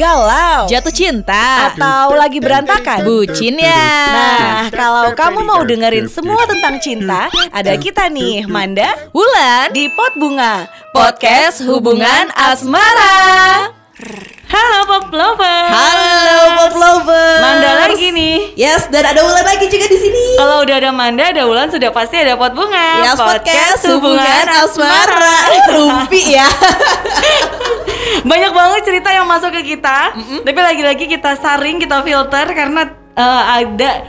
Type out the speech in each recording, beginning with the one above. galau, jatuh cinta, atau lagi berantakan, bucin ya. Nah, kalau kamu mau dengerin semua tentang cinta, ada kita nih, Manda Ulan di Pot Bunga, podcast hubungan asmara. Halo Pop Lover. Halo Pop Lover. Manda lagi nih. Yes, dan ada Ulan lagi juga di sini. Kalau udah ada Manda, ada Ulan, sudah pasti ada Pot Bunga. Yes, podcast hubungan asmara. Rumpi ya. Banyak banget cerita yang masuk ke kita. Tapi lagi-lagi kita saring, kita filter karena ada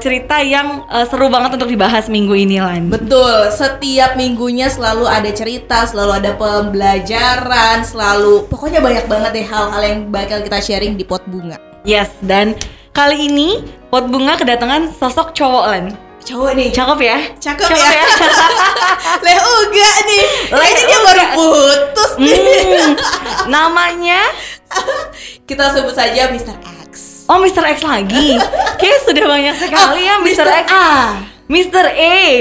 cerita yang seru banget untuk dibahas minggu ini, Lan. Betul, setiap minggunya selalu ada cerita, selalu ada pembelajaran, selalu pokoknya banyak banget deh hal-hal yang bakal kita sharing di Pot Bunga. Yes, dan kali ini Pot Bunga kedatangan sosok cowok, Lan. Cowok nih, cakep ya? Cakep ya? Leh uga nih, kayaknya dia baru putus nih. Namanya? Kita sebut saja Mr. X. Oh, Mr. X lagi. Kayaknya sudah banyak sekali ya Mr. X.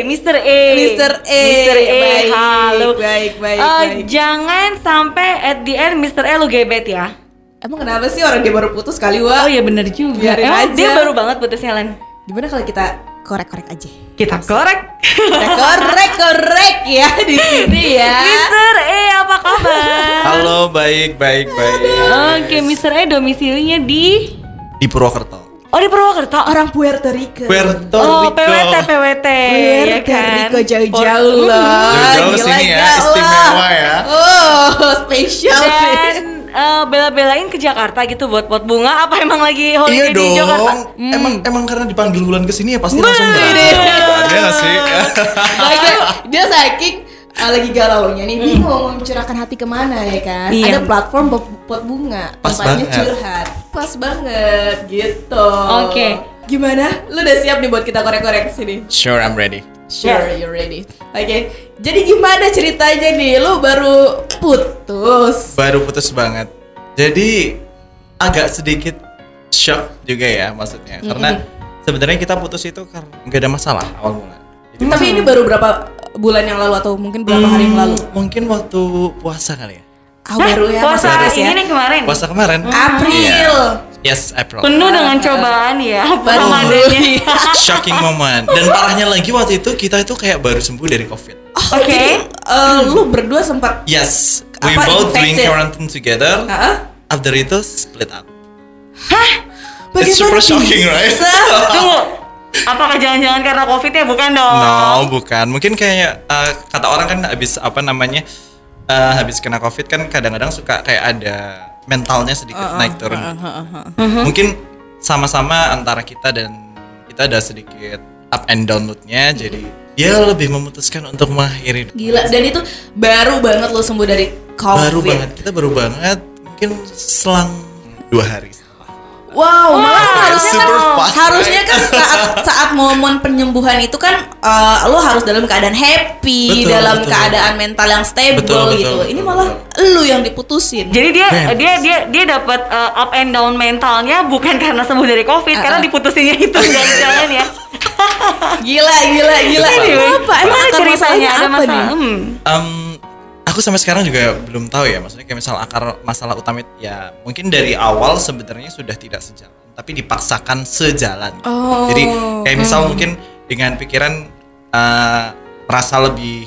Mr. E. Baik, halo. Baik. Jangan sampai at the end Mr. E lu gebet ya. Emang kenapa sih orang dia baru putus kali, Wak? Oh iya benar juga. Biarin emang aja. Dia baru banget putusnya, Lan. Gimana kalau kita korek-korek aja? Kita korek ya di sini ya. Mr. E, apa kabar? Halo, baik. Oke, Mr. E domisilinya di Purwokerto. Oh, di Purwokerto, orang Puerto Rico. Oh, PWT. Ya kan? Rico jauh-jauh lah. Jauh-jauh sini ya, istimewa ya. Oh, spesial. Dan bela-belain ke Jakarta gitu buat Pot Bunga, apa emang lagi holiday di Jakarta? Emang karena dipanggil Bulan kesini ya pasti langsung berangkat. Iya sih. Dia saking lagi galaunya nih, dia mau mencurahkan hati kemana ya kan? Iya. Ada platform Pot Bunga, tempatnya curhat, pas banget gitu. Oke. Gimana? Lu udah siap nih buat kita korek-korek sini? Sure, I'm ready. You're ready. Oke. Jadi gimana ceritanya nih? Lu baru putus. Baru putus banget. Jadi agak sedikit shock juga ya maksudnya, karena sebenarnya kita putus itu karena nggak ada masalah awal mula. Tapi ini baru berapa bulan yang lalu atau mungkin berapa hari yang lalu? Mungkin waktu puasa kali ya. Baru ya puasa ini ya? Kemarin. Puasa kemarin. April. Yeah. Yes, April. Penuh dengan cobaan ya. Ramadannya. Shocking moment. Dan parahnya lagi waktu itu kita itu kayak baru sembuh dari COVID. Jadi, lu berdua sempat. Yes. We both doing quarantine together. After itu split up. Bagaimana? It's super shocking, right? Tunggu. Apakah jangan-jangan karena COVID ya? Bukan dong. No, bukan. Mungkin kayak kata orang kan habis kena COVID kan kadang-kadang suka kayak ada mentalnya sedikit naik turun. Mungkin sama-sama antara kita dan kita ada sedikit up and down moodnya. Jadi dia lebih memutuskan untuk mengakhiri. Gila, dan itu baru banget lo sembuh dari COVID. Kita baru banget. Mungkin selang 2 hari. Wow, malah harusnya kan saat momen penyembuhan itu kan lo harus dalam keadaan happy, betul, keadaan mental yang stable gitu. Ini malah lo yang diputusin. Jadi dia dapat up and down mentalnya bukan karena sembuh dari COVID, karena diputusinnya itu jangan-jangan ya. Gila. Kenapa? Emang ceritanya ada masalah? Aku sampai sekarang juga belum tahu ya, maksudnya kayak misal akar masalah utama ya mungkin dari awal sebenarnya sudah tidak sejalan, tapi dipaksakan sejalan. Jadi kayak misal mungkin dengan pikiran merasa lebih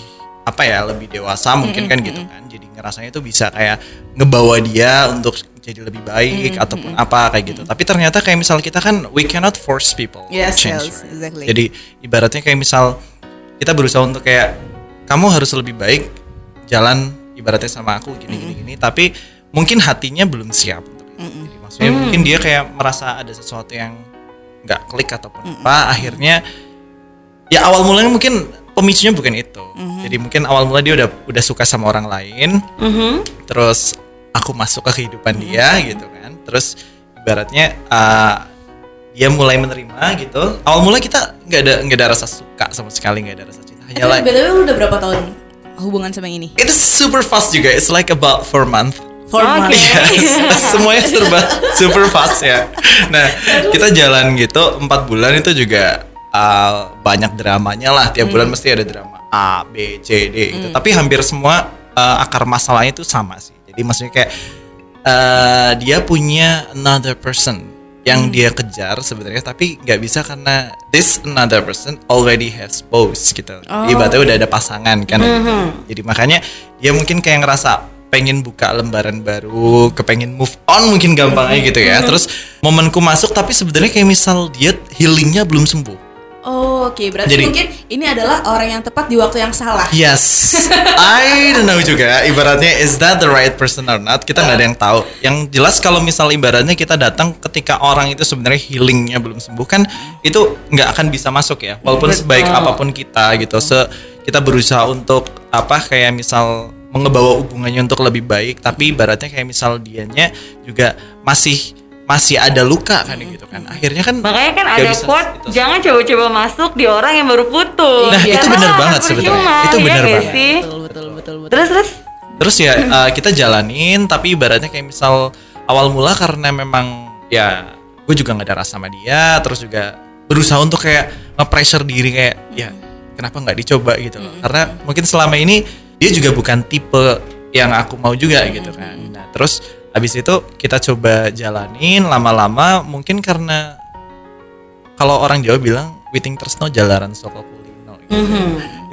lebih dewasa mungkin kan gitu kan, jadi ngerasanya itu bisa kayak ngebawa dia untuk jadi lebih baik ataupun apa kayak gitu. Tapi ternyata kayak misal kita kan we cannot force people to change. Right? Exactly. Jadi ibaratnya kayak misal kita berusaha untuk kayak kamu harus lebih baik. Jalan ibaratnya sama aku gini, tapi mungkin hatinya belum siap. Jadi maksudnya mungkin dia kayak merasa ada sesuatu yang nggak klik ataupun apa. Akhirnya ya awal mulanya mungkin pemicunya bukan itu. Jadi mungkin awal mulanya dia udah suka sama orang lain. Terus aku masuk ke kehidupan dia gitu kan. Terus ibaratnya dia mulai menerima gitu. Awal mulanya kita nggak ada rasa suka sama sekali, nggak ada rasa cinta. Tapi beda-beda udah berapa tahun hubungan sama yang ini? Itu super fast juga. It's like about 4 months. Yes. Semuanya serba super fast ya. Nah, kita jalan gitu 4 bulan itu juga banyak dramanya lah. Tiap bulan mesti ada drama A, B, C, D gitu. Tapi hampir semua akar masalahnya itu sama sih. Jadi maksudnya kayak dia punya another person yang dia kejar sebenarnya, tapi nggak bisa karena this another person already has spouse gitu. Jadi ibaratnya udah ada pasangan kan. Jadi makanya dia mungkin kayak ngerasa pengen buka lembaran baru, kepengen move on mungkin gampangnya gitu ya. Terus momenku masuk, tapi sebenarnya kayak misal dia healingnya belum sembuh. Oh oke, berarti jadi, mungkin ini adalah orang yang tepat di waktu yang salah. Yes, I don't know juga ibaratnya is that the right person or not, kita gak ada yang tahu. Yang jelas kalau misal ibaratnya kita datang ketika orang itu sebenarnya healingnya belum sembuh kan, itu gak akan bisa masuk ya. Walaupun sebaik apapun kita gitu, kita berusaha untuk apa kayak misal mengebawa hubungannya untuk lebih baik, tapi ibaratnya kayak misal dianya juga masih ada luka kan gitu kan. Akhirnya kan makanya kan ada quote gitu. Jangan coba-coba masuk di orang yang baru putus. Nah, itu benar banget sebenarnya. Itu benar banget. Betul. Terus ya kita jalanin, tapi ibaratnya kayak misal awal mula karena memang ya gue juga enggak ada rasa sama dia, terus juga berusaha untuk kayak nge-pressure diri kayak ya kenapa enggak dicoba gitu loh. Karena mungkin selama ini dia juga bukan tipe yang aku mau juga gitu kan. Nah, terus habis itu kita coba jalanin lama-lama, mungkin karena kalau orang Jawa bilang witing tresno jalaran saka kulino gitu.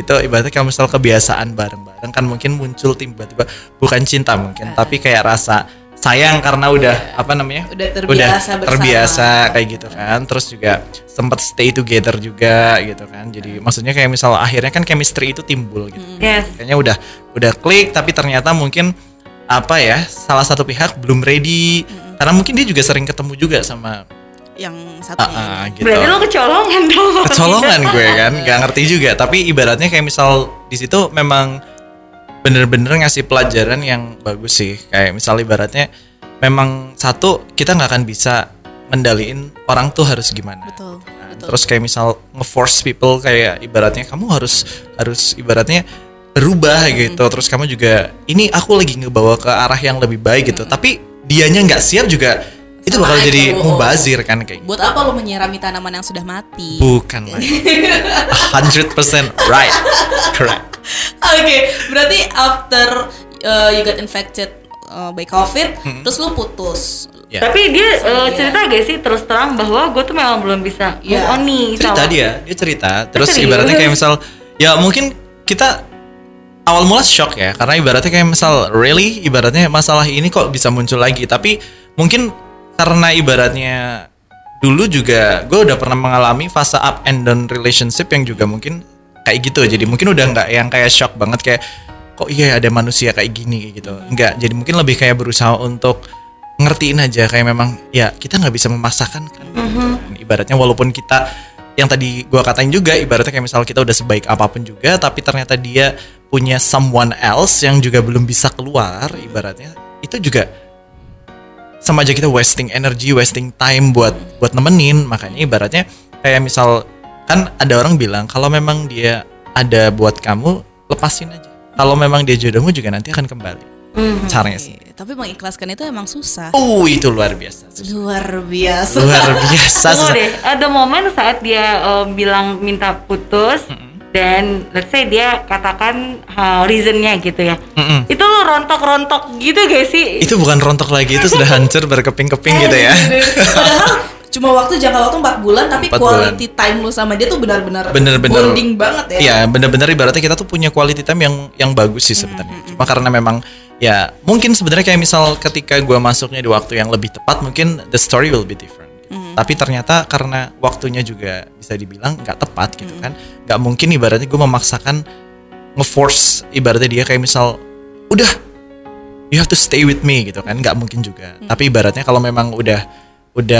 Itu ibaratnya kalau misal kebiasaan bareng-bareng kan mungkin muncul tiba-tiba bukan cinta mungkin, tapi kayak rasa sayang karena udah terbiasa kayak gitu kan. Terus juga sempat stay together juga gitu kan. Jadi maksudnya kayak misal akhirnya kan chemistry itu timbul gitu. Kayaknya udah klik, tapi ternyata mungkin apa ya salah satu pihak belum ready. Karena mungkin dia juga sering ketemu juga sama yang satunya. Gitu. Berarti lo kecolongan dong. Kecolongan gue kan, gak ngerti juga. Tapi ibaratnya kayak misal di situ memang bener-bener ngasih pelajaran yang bagus sih. Kayak misalnya ibaratnya memang satu, kita gak akan bisa mendaliin orang tuh harus gimana. Betul. Terus kayak misal nge-force people kayak ibaratnya kamu harus ibaratnya berubah gitu. Terus kamu juga ini aku lagi ngebawa ke arah yang lebih baik gitu. Tapi dianya gak siap juga, itu bakal jadi mubazir kan kayak gitu. Buat apa lo menyirami tanaman yang sudah mati? Bukan lagi 100% right. Correct. Oke, berarti after you got infected by COVID, terus lu putus. Tapi dia cerita gak sih terus terang bahwa gue tuh memang belum bisa move on nih. Dia cerita. Terus ibaratnya kayak misal, ya mungkin kita awal mula shock ya, karena ibaratnya kayak misal really, ibaratnya masalah ini kok bisa muncul lagi. Tapi mungkin karena ibaratnya dulu juga gue udah pernah mengalami fase up and down relationship yang juga mungkin kayak gitu. Jadi mungkin udah enggak yang kayak shock banget kayak kok iya ada manusia kayak gini gitu. Enggak. Jadi mungkin lebih kayak berusaha untuk ngertiin aja kayak memang ya kita enggak bisa memaksakan kan. Ibaratnya walaupun kita yang tadi gua katain juga ibaratnya kayak misal kita udah sebaik apapun juga, tapi ternyata dia punya someone else yang juga belum bisa keluar ibaratnya. Itu juga sama aja kita wasting energy, wasting time buat nemenin. Makanya ibaratnya kayak misal kan ada orang bilang kalau memang dia ada buat kamu lepasin aja. Kalau memang dia jodohmu juga nanti akan kembali. Caranya sih. Tapi mengikhlaskan itu emang susah. Oh, itu luar biasa. Luar biasa. Tunggu deh, ada momen saat dia bilang minta putus dan let's say dia katakan reasonnya gitu ya. Itu lo rontok-rontok gitu gak sih? Itu bukan rontok lagi, itu sudah hancur berkeping-keping gitu ya. Padahal cuma jangka waktu 4 bulan, tapi quality time lu sama dia tuh benar-benar bonding banget ya. Iya, benar-benar ibaratnya kita tuh punya quality time yang bagus sih sebenarnya. Cuma karena memang ya mungkin sebenarnya kayak misal ketika gua masuknya di waktu yang lebih tepat, mungkin the story will be different. Tapi ternyata karena waktunya juga bisa dibilang enggak tepat gitu kan. Enggak mungkin ibaratnya gua memaksakan nge-force ibaratnya dia kayak misal udah you have to stay with me gitu kan. Enggak mungkin juga. Tapi ibaratnya kalau memang udah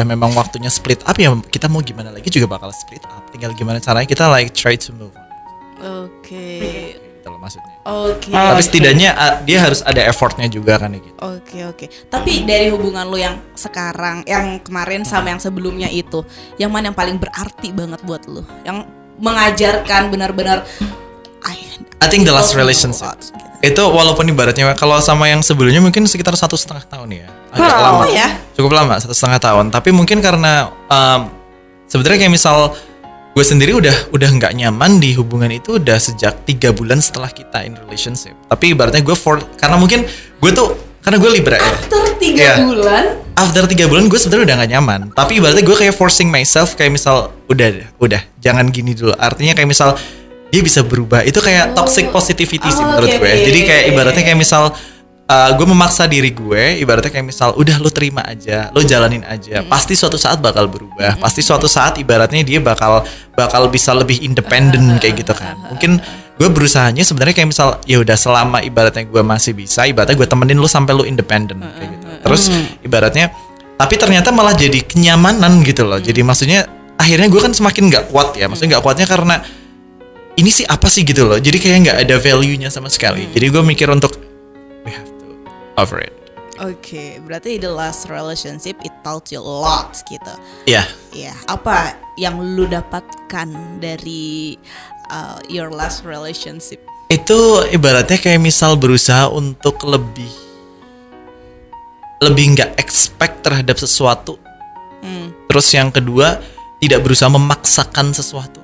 memang waktunya split up ya kita mau gimana lagi juga bakal split up, tinggal gimana caranya kita try to move on. Oke. Itu loh maksudnya. Oke. Tapi setidaknya dia harus ada effortnya juga kan gitu. Oke. Tapi dari hubungan lo yang sekarang, yang kemarin sama yang sebelumnya itu, yang mana yang paling berarti banget buat lo? Yang mengajarkan benar-benar I think the last relationship. Itu walaupun ibaratnya kalau sama yang sebelumnya mungkin sekitar 1,5 tahun ya, agak lama ya? Cukup lama 1,5 tahun. Tapi mungkin karena sebenarnya kayak misal gue sendiri udah nggak nyaman di hubungan itu udah sejak 3 bulan setelah kita in relationship. Tapi ibaratnya gue karena mungkin gue tuh Karena gue Libra ya. After 3 bulan gue sebenarnya udah gak nyaman. Tapi ibaratnya gue kayak forcing myself. Kayak misal udah jangan gini dulu. Artinya kayak misal dia bisa berubah. Itu kayak toxic positivity sih menurut gue. Jadi kayak ibaratnya kayak misal gue memaksa diri gue. Ibaratnya kayak misal udah lo terima aja, lo jalanin aja. Pasti suatu saat bakal berubah. Pasti suatu saat ibaratnya dia bakal bisa lebih independen kayak gitu kan. Mungkin gue berusahanya sebenarnya kayak misal ya udah selama ibaratnya gue masih bisa, ibaratnya gue temenin lu sampai lu independen kayak gitu. Terus ibaratnya tapi ternyata malah jadi kenyamanan gitu loh. Jadi maksudnya akhirnya gue kan semakin nggak kuat ya. Maksudnya nggak kuatnya karena ini sih apa sih gitu loh. Jadi kayak nggak ada value-nya sama sekali. Jadi gue mikir untuk we have to over it. Oke, berarti the last relationship it taught you a lot gitu. Iya. Yeah. Iya. Yeah. Apa yang lu dapatkan dari your last relationship? Itu ibaratnya kayak misal berusaha untuk lebih nggak expect terhadap sesuatu. Terus yang kedua tidak berusaha memaksakan sesuatu.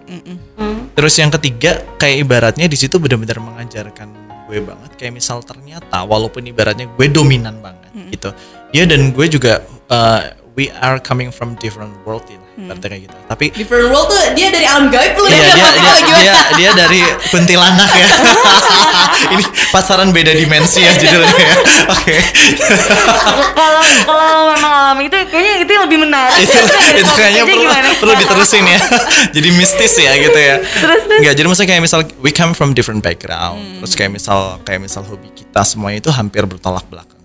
Terus yang ketiga kayak ibaratnya di situ benar-benar mengajarkan gue banget, kayak misal ternyata walaupun ibaratnya gue dominan banget gitu ya, dan gue juga we are coming from different world ya, berarti kayak gitu. Tapi different world tuh dia dari alam gaib loh. Iya, dia dari kuntilanak ya. Ini pasaran beda dimensi ya judulnya ya. Oke. Kalau memang alam itu kayaknya itu lebih menarik. Itu kayaknya perlu diterusin ya. Jadi mistis ya gitu ya. Enggak, jadi maksudnya kayak misal we come from different background. Terus kayak misal hobi kita semuanya itu hampir bertolak belakang.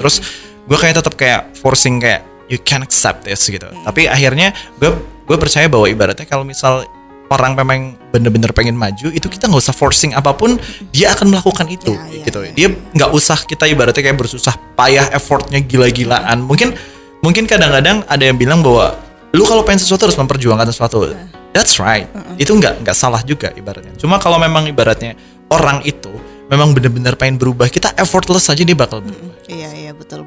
Terus gue kayak tetap kayak forcing kayak you can accept this gitu. Tapi akhirnya gue percaya bahwa ibaratnya kalau misal orang memang bener-bener pengen maju, itu kita nggak usah forcing apapun, dia akan melakukan itu gitu. Dia nggak usah kita ibaratnya kayak bersusah payah, effortnya gila-gilaan. Mungkin kadang-kadang ada yang bilang bahwa lu kalau pengen sesuatu harus memperjuangkan sesuatu. That's right. Itu nggak salah juga ibaratnya. Cuma kalau memang ibaratnya orang itu memang benar-benar pengen berubah, kita effortless aja dia bakal berubah. Iya betul.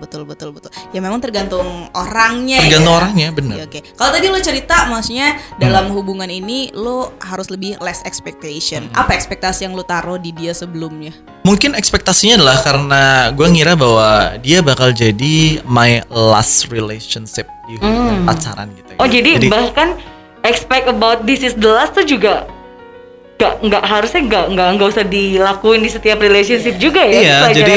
Ya memang tergantung orangnya. Tergantung orangnya, benar. Ya, oke. Kalau tadi lo cerita maksudnya dalam hubungan ini lo harus lebih less expectation. Apa ekspektasi yang lo taruh di dia sebelumnya? Mungkin ekspektasinya adalah karena gue ngira bahwa dia bakal jadi my last relationship di hubungan pacaran gitu. Oh, jadi bahkan expect about this is the last tuh juga Gak harusnya gak usah dilakuin di setiap relationship juga ya. Iya, jadi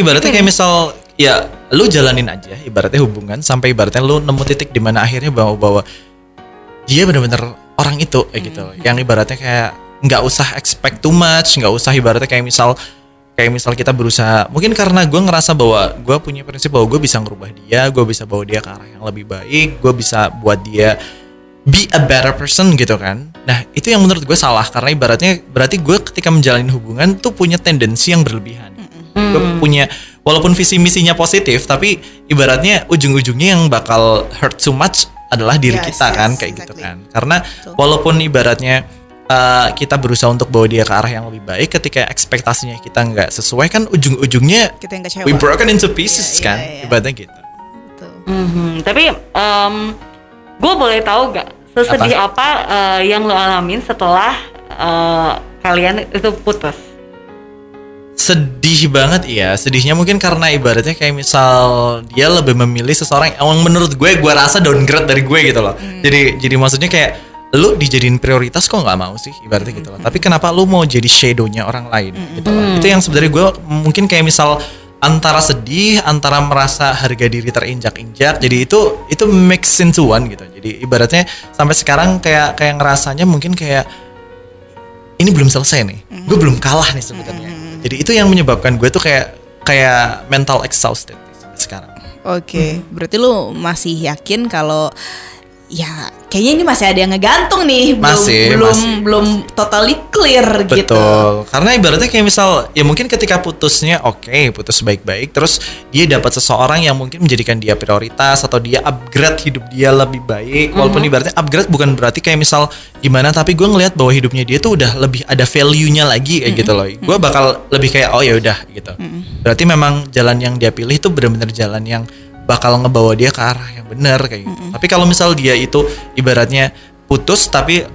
ibaratnya kayak misal ya lu jalanin aja ibaratnya hubungan sampai ibaratnya lu nemu titik dimana akhirnya bahwa dia benar-benar orang itu kayak gitu. Yang ibaratnya kayak gak usah expect too much, gak usah ibaratnya kayak misal kita berusaha. Mungkin karena gue ngerasa bahwa gue punya prinsip bahwa gue bisa ngerubah dia, gue bisa bawa dia ke arah yang lebih baik, gue bisa buat dia be a better person gitu kan. Nah itu yang menurut gue salah. Karena ibaratnya berarti gue ketika menjalin hubungan tuh punya tendensi yang berlebihan. Gue punya, walaupun visi misinya positif, tapi ibaratnya ujung-ujungnya yang bakal hurt so much adalah diri kita kan. Kayak exactly. Gitu kan. Karena walaupun ibaratnya kita berusaha untuk bawa dia ke arah yang lebih baik, ketika ekspektasinya kita gak sesuai kan ujung-ujungnya kita yang kecewa. We broken into pieces kan. Ibaratnya gitu. Tapi gue boleh tahu gak sesedih apa yang lo alamin setelah kalian itu putus? Sedih banget ya. Sedihnya mungkin karena ibaratnya kayak misal dia lebih memilih seseorang yang menurut gue rasa downgrade dari gue gitu loh. Jadi maksudnya kayak lu dijadiin prioritas kok gak mau sih ibaratnya gitu loh. Tapi kenapa lu mau jadi shadownya orang lain gitu loh. Itu yang sebenarnya gue mungkin kayak misal antara sedih, antara merasa harga diri terinjak-injak. Jadi itu mix into one gitu. Jadi ibaratnya sampai sekarang kayak ngerasanya mungkin kayak ini belum selesai nih. Gue belum kalah nih sebenarnya. Jadi itu yang menyebabkan gue tuh kayak mental exhausted sampai sekarang. Oke. Berarti lu masih yakin kalau ya kayaknya ini masih ada yang ngegantung nih, belum totally clear. Betul. Gitu. Betul. Karena ibaratnya kayak misal ya mungkin ketika putusnya putus baik-baik, terus dia dapat seseorang yang mungkin menjadikan dia prioritas atau dia upgrade hidup dia lebih baik. Walaupun ibaratnya upgrade bukan berarti kayak misal gimana, tapi gue ngelihat bahwa hidupnya dia tuh udah lebih ada value-nya lagi kayak gitu loh. Gue bakal lebih kayak oh ya udah gitu. Berarti memang jalan yang dia pilih itu benar-benar jalan yang bakal ngebawa dia ke arah yang benar kayak gitu. Tapi kalau misal dia itu ibaratnya putus tapi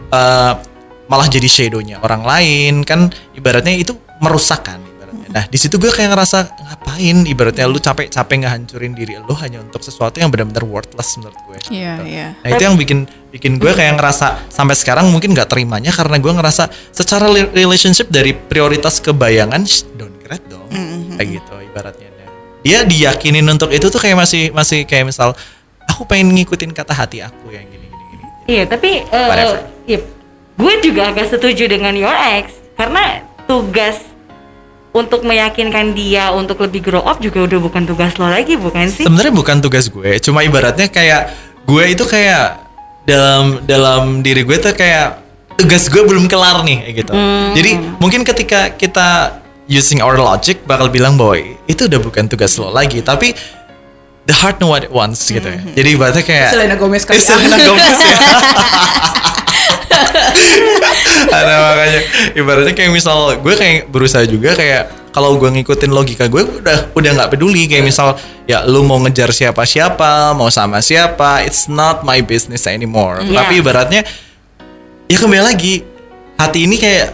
malah jadi shadownya orang lain kan, ibaratnya itu merusak kan ibaratnya. Nah di situ gue kayak ngerasa ngapain, ibaratnya lu capek-capek ngehancurin diri lu hanya untuk sesuatu yang benar-benar worthless menurut gue. Iya, yeah, iya. Yeah. Nah itu yang bikin gue kayak ngerasa sampai sekarang mungkin nggak terimanya karena gue ngerasa secara relationship dari prioritas ke bayangan downgrade dong, kayak gitu ibaratnya. Dia diyakinin untuk itu tuh kayak masih kayak misal aku pengen ngikutin kata hati aku yang gini. Iya, tapi gue juga agak setuju dengan your ex karena tugas untuk meyakinkan dia untuk lebih grow up juga udah bukan tugas lo lagi, bukan sih? Sebenarnya bukan tugas gue, cuma ibaratnya kayak gue itu kayak dalam diri gue tuh kayak tugas gue belum kelar nih gitu. Jadi mungkin ketika kita using our logic bakal bilang bahwa itu udah bukan tugas lo lagi, tapi the heart know what it wants gitu ya. Jadi ibaratnya kayak Selena Gomez ya. Ada makanya ibaratnya kayak misal gue kayak berusaha juga kayak kalau gue ngikutin logika gue udah nggak peduli kayak misal ya lu mau ngejar siapa mau sama siapa, it's not my business anymore. Tapi ibaratnya ya kembali lagi hati ini kayak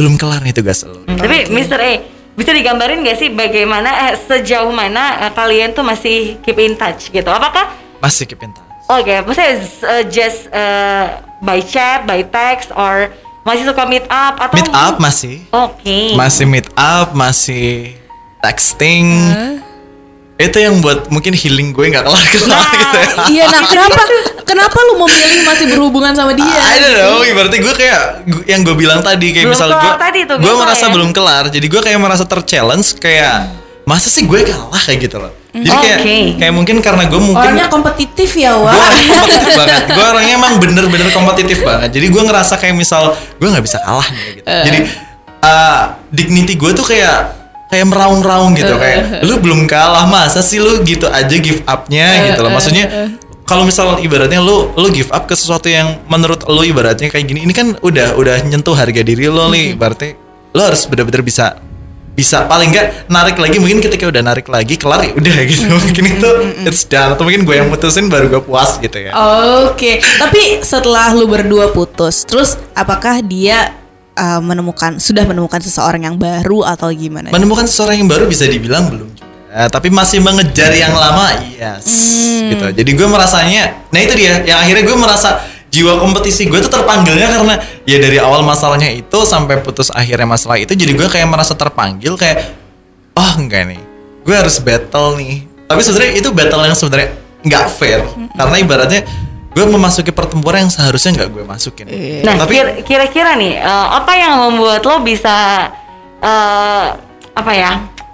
belum kelar nih tugas lo. Tapi Mr. E, bisa digambarin gak sih bagaimana sejauh mana kalian tuh masih keep in touch gitu? Apakah masih keep in touch? Oke, maksudnya just by chat, by text, or masih suka meet up atau? Meet up masih. Oke. Okay. Masih meet up, masih texting. Itu yang buat mungkin healing gue nggak kelar gitu ya. Iya, nah kenapa lu memilih masih berhubungan sama dia? I don't know, berarti gue kayak yang gue bilang tadi kayak belum misal gue merasa ya? Belum kelar, jadi gue kayak merasa ter-challenge kayak masa sih gue kalah kayak gitu loh. Jadi kayak mungkin karena gue mungkin orangnya kompetitif ya, Wak. Gue kompetitif banget. Gue orangnya emang bener-bener kompetitif banget. Jadi gue ngerasa kayak misal gue nggak bisa kalah nih, gitu. Jadi dignity gue tuh kayak meraung-raung gitu, kayak lu belum kalah masa sih lu gitu aja give up-nya gitu loh. Maksudnya kalau misal ibaratnya lu give up ke sesuatu yang menurut lu ibaratnya kayak gini, ini kan udah nyentuh harga diri lo nih, berarti lu harus benar-benar bisa paling enggak narik lagi, mungkin ketika udah narik lagi kelar ya udah gitu. Mungkin itu it's done atau mungkin gue yang mutusin baru gue puas gitu ya. Oke. Tapi setelah lu berdua putus, terus apakah dia sudah menemukan seseorang yang baru atau gimana? Menemukan seseorang yang baru bisa dibilang belum juga, tapi masih mengejar yang lama, yes, gitu. Jadi gue merasanya, nah itu dia, yang akhirnya gue merasa jiwa kompetisi gue tuh terpanggilnya karena ya dari awal masalahnya itu sampai putus akhirnya masalah itu, jadi gue kayak merasa terpanggil kayak, oh enggak nih, gue harus battle nih. Tapi sebenarnya itu battle yang sebenarnya nggak fair, karena ibaratnya gue memasuki pertempuran yang seharusnya nggak gue masukin. Nah, tapi kira-kira nih, apa yang membuat lo bisa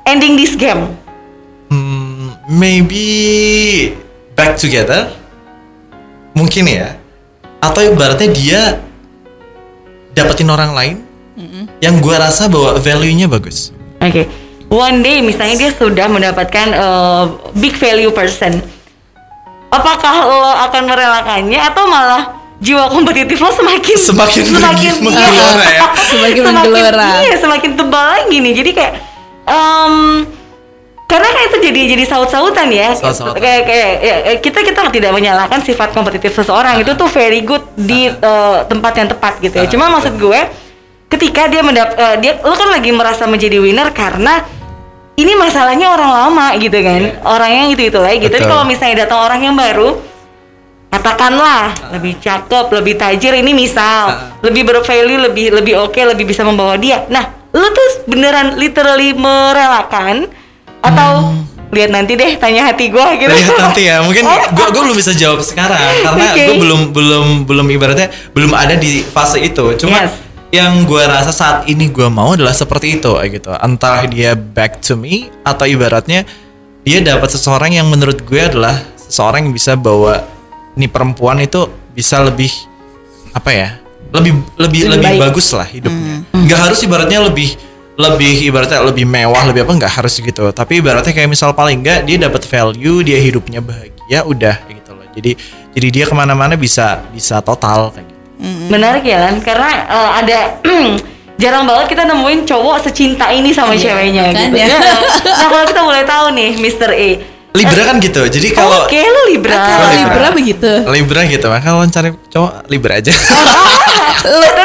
ending this game? Maybe back together, mungkin ya. Atau ibaratnya dia dapetin orang lain yang gue rasa bahwa value-nya bagus. Oke. One day misalnya dia sudah mendapatkan big value person. Apakah lo akan merelakannya atau malah jiwa kompetitif lo semakin menggelora ya? Semakin menggelora. Iya, semakin tebal lagi nih. Jadi kayak karena kayak itu jadi saut-sautan ya. Kayak kita tidak menyalahkan sifat kompetitif seseorang. Itu tuh very good di tempat yang tepat gitu ya. Cuma maksud gue ketika dia lo kan lagi merasa menjadi winner karena ini masalahnya orang lama gitu kan, orang yang itu lagi gitu. Tapi kalau misalnya datang orang yang baru, katakanlah lebih cakep, lebih tajir, ini misal lebih bervalue, lebih oke, lebih bisa membawa dia. Nah, lu tuh beneran literally merelakan atau lihat nanti deh, tanya hati gue gitu. Lihat nanti ya, mungkin gue belum bisa jawab sekarang karena gue belum ibaratnya belum ada di fase itu. Cuma yang gue rasa saat ini gue mau adalah seperti itu gitu. Entah dia back to me atau ibaratnya dia dapat seseorang yang menurut gue adalah seseorang yang bisa bawa nih perempuan itu bisa lebih lebih bagus lah hidupnya. Nggak harus ibaratnya lebih mewah, lebih nggak harus gitu. Tapi ibaratnya kayak misal paling nggak dia dapat value, dia hidupnya bahagia, udah gitu loh. Jadi dia kemana-mana bisa total kayak gitu. Menarik ya Lan, karena ada jarang banget kita nemuin cowok secinta ini sama ceweknya kan, gitu. Ya. Nah kalau kita mulai tahu nih Mr. E, Libra kan gitu. Jadi kalau oke, lu Libra. Kalau Libra begitu. Libra gitu. Maka lo cari cowok Libra aja.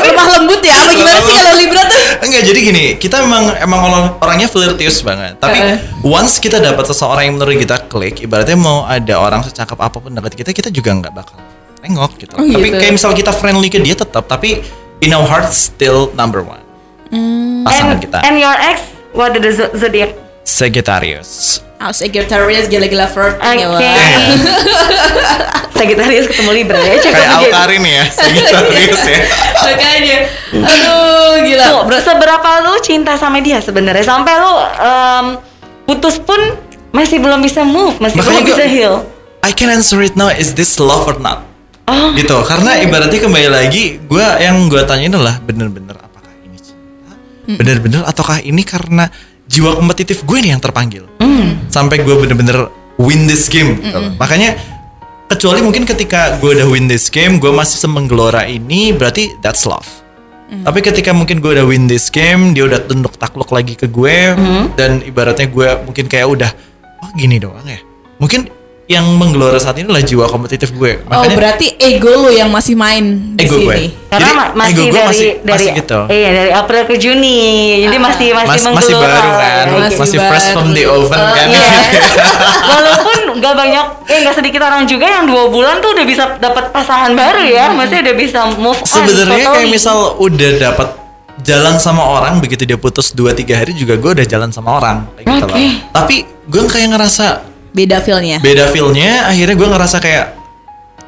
Lemah lembut ya. Apa gimana sih kalau Libra tuh? Enggak, jadi gini, kita emang orangnya flirtious banget. Tapi once kita dapat seseorang yang menurut kita klik, ibaratnya mau ada orang secakap apapun dekat kita juga enggak bakal nengok gitu. Oh, tapi gitu. Kayak misal kita friendly ke dia tetap, tapi in our heart still number one. Pasangan kita. And your ex, what did the zodiac? Sagittarius. Oh, Sagittarius gila-gila flirt. Oke. Sagittarius ketemu Libra ya. Kayak Alkarin ya, Sagittarius ya. Makanya, aduh gila. Tuh, bro, seberapa lu cinta sama dia sebenarnya? Sampai lu putus pun masih belum bisa move, masih belum bisa heal. I can answer it now, is this love or not? Oh, gitu, karena ibaratnya kembali lagi, yang gue tanyain adalah bener-bener apakah ini cinta? Bener-bener ataukah ini karena jiwa kompetitif gue nih yang terpanggil sampai gue bener-bener win this game gitu. Makanya kecuali mungkin ketika gue udah win this game, gue masih semenggelora ini, berarti that's love. Tapi ketika mungkin gue udah win this game, dia udah tunduk takluk lagi ke gue, dan ibaratnya gue mungkin kayak udah gini doang ya. Mungkin yang menggelora saat ini adalah jiwa kompetitif gue. Makanya, berarti ego lo yang masih main di sini. Gue. Karena masih gitu. Iya, dari April ke Juni. Jadi masih menggelora. Masih baru kan. Masih fresh from the oven kan. Yeah. Walaupun enggak sedikit orang juga yang 2 bulan tuh udah bisa dapat pasangan baru ya. Maksudnya udah bisa move on. Sebenarnya kayak misal udah dapat jalan sama orang, begitu dia putus 2-3 hari juga gue udah jalan sama orang gitu. Tapi gue kayak ngerasa beda feelnya akhirnya gue ngerasa kayak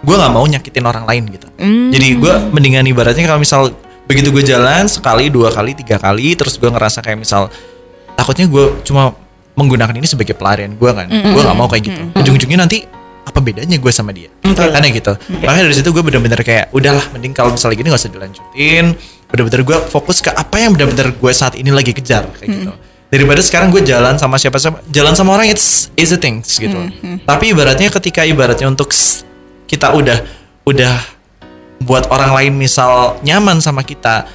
gue nggak mau nyakitin orang lain gitu. Jadi gue mendingan ibaratnya kalau misal begitu gue jalan sekali, 2 kali, 3 kali, terus gue ngerasa kayak misal takutnya gue cuma menggunakan ini sebagai pelarian gue kan. Gue nggak mau kayak gitu. Ujung-ujungnya nanti apa bedanya gue sama dia kan ya gitu. Makanya dari situ gue benar-benar kayak udahlah, mending kalau misalnya gini nggak usah dilanjutin. Benar-benar gue fokus ke apa yang benar-benar gue saat ini lagi kejar kayak gitu. Daripada sekarang gue jalan sama siapa-siapa, jalan sama orang it's a things gitu. Tapi ibaratnya ketika untuk kita udah buat orang lain misal nyaman sama kita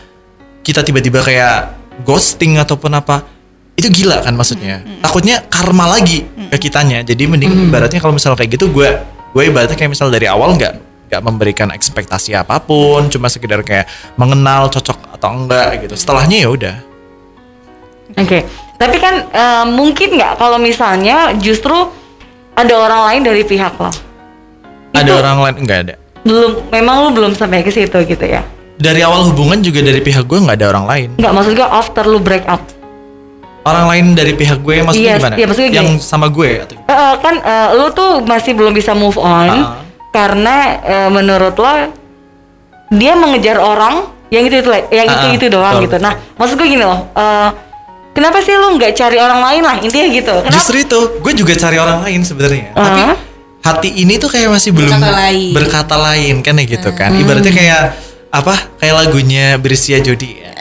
tiba-tiba kayak ghosting ataupun apa, itu gila kan maksudnya. Takutnya karma lagi ke kitanya. Jadi mending ibaratnya kalau misal kayak gitu gue ibaratnya kayak misal dari awal nggak memberikan ekspektasi apapun, cuma sekedar kayak mengenal cocok atau enggak gitu. Setelahnya ya udah. Oke. Tapi kan mungkin nggak kalau misalnya justru ada orang lain dari pihak lo? Ada itu, orang lain nggak ada. Memang lu belum sampai ke situ gitu ya? Dari awal hubungan juga dari pihak gue nggak ada orang lain. Nggak, maksud gue after lu break up. Orang lain dari pihak gue maksudnya gimana? Iya, maksudnya yang sama gue? Atau? Lu tuh masih belum bisa move on karena menurut lo dia mengejar orang yang itu doang gitu. Nah, maksud gue gini loh. Kenapa sih lu nggak cari orang lain lah intinya gitu? Kenapa? Justru itu, gue juga cari orang lain sebenarnya. Tapi hati ini tuh kayak masih belum berkata lain kan ya gitu kan. Ibaratnya kayak kayak lagunya Brisia Jody ya.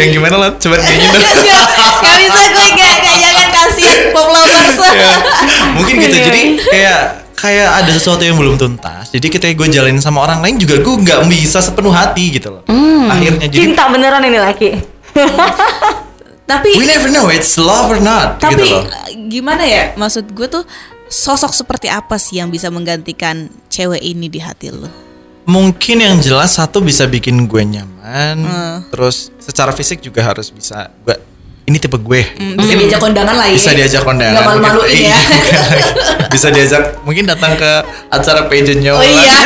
Yang gimana lah? Coba nyanyi dong. Gak bisa gue gak jangan kasih pop lovers. Mungkin gitu. Jadi kayak ada sesuatu yang belum tuntas. Jadi ketika gue jalanin sama orang lain juga gue nggak bisa sepenuh hati gitu loh. Akhirnya jadi cinta beneran ini laki. Tapi we never know it's love or not. Tapi gitu loh. Gimana ya, maksud gue tuh sosok seperti apa sih yang bisa menggantikan cewek ini di hati lo? Mungkin yang jelas satu bisa bikin gue nyaman, terus secara fisik juga harus bisa. Gue ini tipe gue. Bisa diajak kondangan lah ya. Bisa diajak kondangan. Gak malu-maluin ya. Bisa diajak mungkin datang ke acara pageantnya. Oh iya.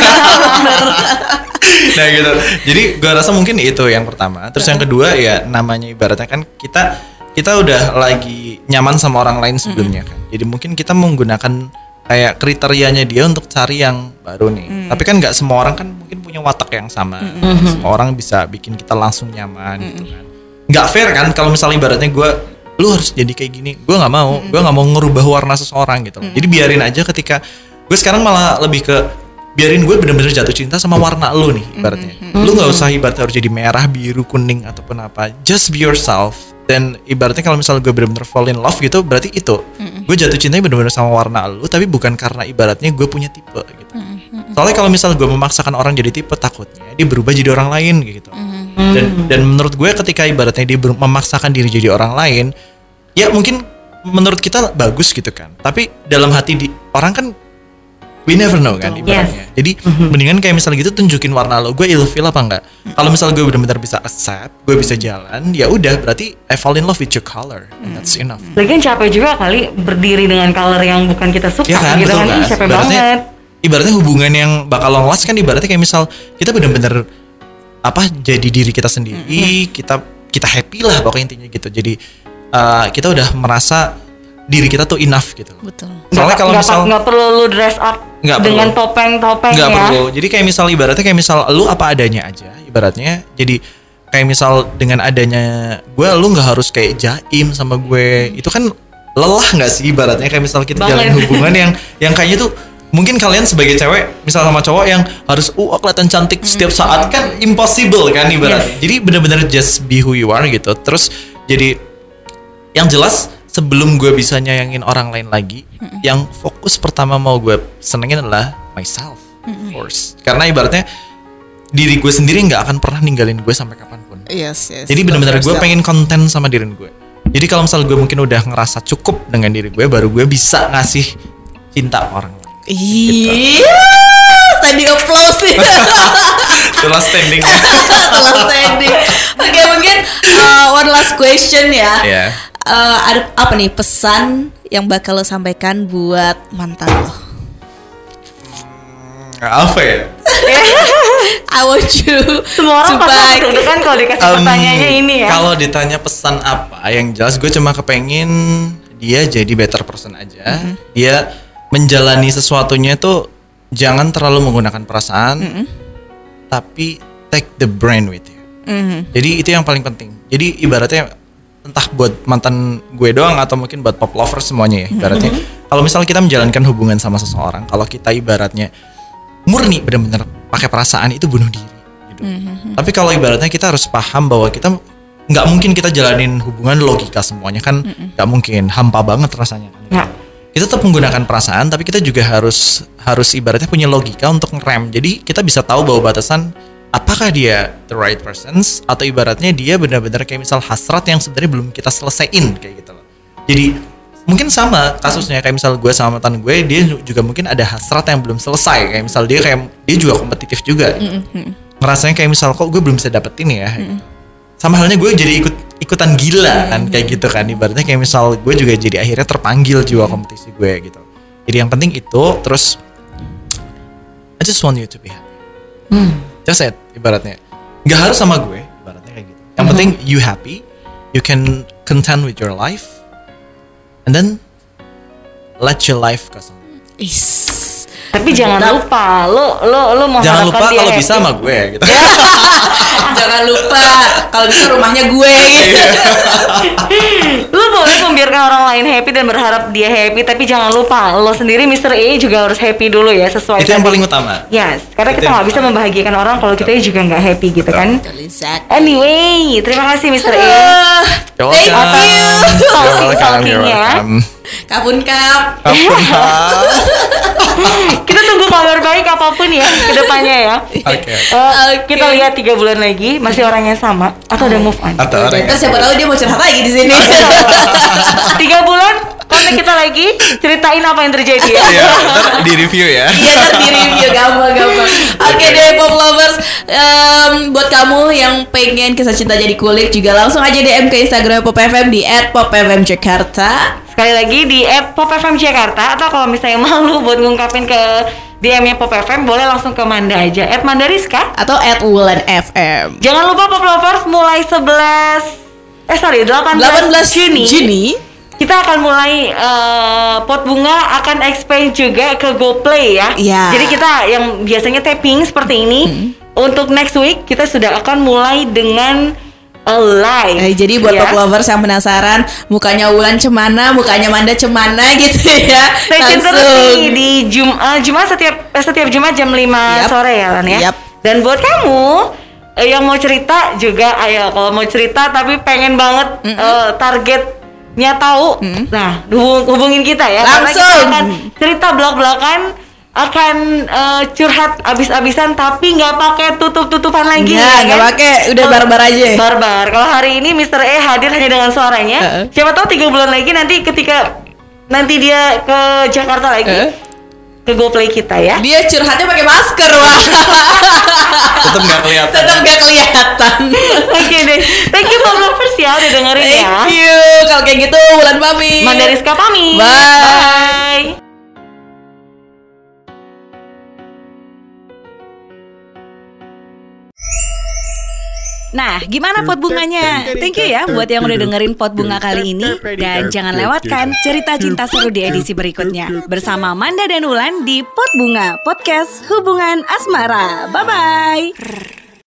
Nah gitu. Jadi gue rasa mungkin itu yang pertama. Terus yang kedua ya namanya ibaratnya kan kita udah lagi nyaman sama orang lain sebelumnya kan. Jadi mungkin kita menggunakan kayak kriterianya dia untuk cari yang baru nih. Tapi kan nggak semua orang kan mungkin punya watak yang sama. Semua orang bisa bikin kita langsung nyaman gitu kan. Nggak fair kan kalau misalnya ibaratnya lu harus jadi kayak gini. Gue nggak mau. Gue nggak mau ngerubah warna seseorang gitu. Jadi biarin aja. Ketika gue sekarang malah lebih ke biarin gue bener-bener jatuh cinta sama warna lu nih ibaratnya. Lu gak usah ibaratnya harus jadi merah, biru, kuning, ataupun apa. Just be yourself. Dan ibaratnya kalau misalnya gue bener-bener fall in love gitu, berarti itu gue jatuh cintanya bener-bener sama warna lu, tapi bukan karena ibaratnya gue punya tipe gitu. Soalnya kalau misalnya gue memaksakan orang jadi tipe, takutnya dia berubah jadi orang lain gitu. Dan menurut gue ketika ibaratnya dia memaksakan diri jadi orang lain, ya mungkin menurut kita bagus gitu kan. Tapi dalam hati di, orang kan we never know kan ibaratnya. Yes. Jadi mendingan kayak misalnya gitu tunjukin warna lo, gue ilfeel apa enggak. Kalau misal gue benar-benar bisa accept, gue bisa jalan, ya udah berarti I fall in love with your color. And that's enough. Lagian capek juga kali berdiri dengan color yang bukan kita suka ya kan, gitu kan. Ini capek banget. Ibaratnya hubungan yang bakal long last kan ibaratnya kayak misal kita benar-benar apa jadi diri kita sendiri, kita happy lah pokoknya intinya gitu. Jadi kita udah merasa diri kita tuh enough gitu. Betul. Soalnya kalau misal nggak perlu lu dress up dengan topeng-topeng ya. Nggak perlu. Jadi kayak misal ibaratnya kayak misal lu apa adanya aja. Ibaratnya jadi kayak misal dengan adanya gue, lu nggak harus kayak jaim sama gue. Itu kan lelah nggak sih ibaratnya kayak misal kita jalan hubungan yang kayaknya tuh mungkin kalian sebagai cewek misal sama cowok yang harus kelihatan cantik setiap saat kan impossible kan ibaratnya. Yes. Jadi benar-benar just be who you are gitu. Terus jadi yang jelas sebelum gue bisa nyayangin orang lain lagi, yang fokus pertama mau gue senengin adalah myself, of course. Karena ibaratnya diri gue sendiri nggak akan pernah ninggalin gue sampai kapanpun. Yes. Jadi benar-benar gue pengen konten sama diri gue. Jadi kalau misal gue mungkin udah ngerasa cukup dengan diri gue, baru gue bisa ngasih cinta orang lain. Iya, gitu. Standing applause sih. Telah standing. Oke, mungkin one last question ya. Yeah. Ada apa nih pesan yang bakal lo sampaikan buat mantan lo? Apa ya? I want you. Semua orang pasti deg-degan kalau dikasih pertanyaannya ini ya. Kalau ditanya pesan apa, yang jelas gue cuma kepengin dia jadi better person aja. Dia menjalani sesuatunya tuh jangan terlalu menggunakan perasaan, tapi take the brain with you. Jadi itu yang paling penting. Jadi ibaratnya entah buat mantan gue doang atau mungkin buat pop lover semuanya ya ibaratnya. Kalau misalnya kita menjalankan hubungan sama seseorang, kalau kita ibaratnya murni benar-benar pakai perasaan, itu bunuh diri gitu. Tapi kalau ibaratnya kita harus paham bahwa kita nggak mungkin kita jalanin hubungan logika semuanya kan, nggak mungkin, hampa banget rasanya kan. Kita tetap menggunakan perasaan tapi kita juga harus ibaratnya punya logika untuk ngerem. Jadi kita bisa tahu bahwa batasan apakah dia the right persons atau ibaratnya dia benar-benar kayak misal hasrat yang sebenarnya belum kita selesaiin kayak gitu loh. Jadi mungkin sama kasusnya kayak misal gue sama mantan gue, dia juga mungkin ada hasrat yang belum selesai. Kayak misal dia juga kompetitif juga. Ngerasanya kayak misal kok gue belum bisa dapetin ya. Sama halnya gue jadi ikutan gila kan kayak gitu kan. Ibaratnya kayak misal gue juga jadi akhirnya terpanggil jiwa kompetisi gue gitu. Jadi yang penting itu. Terus I just want you to be happy. Just it, ibaratnya nggak harus sama gue, ibaratnya kayak gitu. Yang penting you happy, you can content with your life, and then let your life go on. Tapi jangan lupa, lo mau jangan lupa kalau happy. Bisa sama gue, gitu. Jangan lupa kalau bisa rumahnya gue. Gitu. Lo boleh membiarkan orang lain happy dan berharap dia happy, tapi jangan lupa lo sendiri Mr. E juga harus happy dulu ya, sesuai. Itu yang paling utama. Yes, karena kita nggak bisa membahagiakan orang kalau kita juga nggak happy gitu kan. Anyway, terima kasih Mr. E. Thank you. Talking-talkingnya. Kapun kap. Kita tunggu kabar baik apapun ya kedepannya ya. Kita lihat 3 bulan lagi masih orangnya sama atau udah move on. Atau siapa tahu dia mau curhat lagi di sini. 3 bulan kontak kita lagi, ceritain apa yang terjadi ya. Iya, ntar di review ya. Iya, ntar di review gampang. Oke deh Pop Lovers, buat kamu yang pengen kisah cinta jadi kulik juga langsung aja DM ke Instagram Pop FM di @popfmjakarta. Sekali lagi di app Pop FM Jakarta, atau kalau misalnya malu buat ngungkapin ke DM-nya Pop FM, boleh langsung ke Manda aja, @mandariska atau @ulanfm. Jangan lupa Pop Lovers, mulai 18 Juni kita akan mulai Pot Bunga akan expand juga ke GoPlay ya. Jadi kita yang biasanya tapping seperti ini, untuk next week kita sudah akan mulai dengan live. Jadi buat Pop Lovers yang penasaran mukanya Ulan cemana, mukanya Manda cemana gitu ya. Stay terus di Jumat setiap Jumat jam 5 sore ya Lan ya. Dan buat kamu yang mau cerita juga, ayo kalau mau cerita tapi pengen banget targetnya tahu, nah hubungin kita ya. Langsung. Karena kita akan cerita blok-blokan akan curhat abis-abisan tapi nggak pakai tutup-tutupan lagi. Iya, nggak kan? Pakai, udah barbar aja. Barbar. Kalau hari ini Mr. E hadir hanya dengan suaranya. Siapa tahu 3 bulan lagi nanti ketika nanti dia ke Jakarta lagi. Ke GoPlay kita ya. Dia curhatnya pakai masker, Wak. Tetap nggak kelihatan. Tetap nggak kelihatan. Oke deh. Thank you for lovers ya udah dengerin. Thank ya. Thank you. Kalau kayak gitu Ulan pamit. Manda Rizka pamit. Bye. Bye. Nah, gimana pot bunganya? Thank you ya buat yang udah dengerin pot bunga kali ini. Dan jangan lewatkan cerita cinta seru di edisi berikutnya bersama Manda dan Ulan di Pot Bunga Podcast Hubungan Asmara. Bye-bye.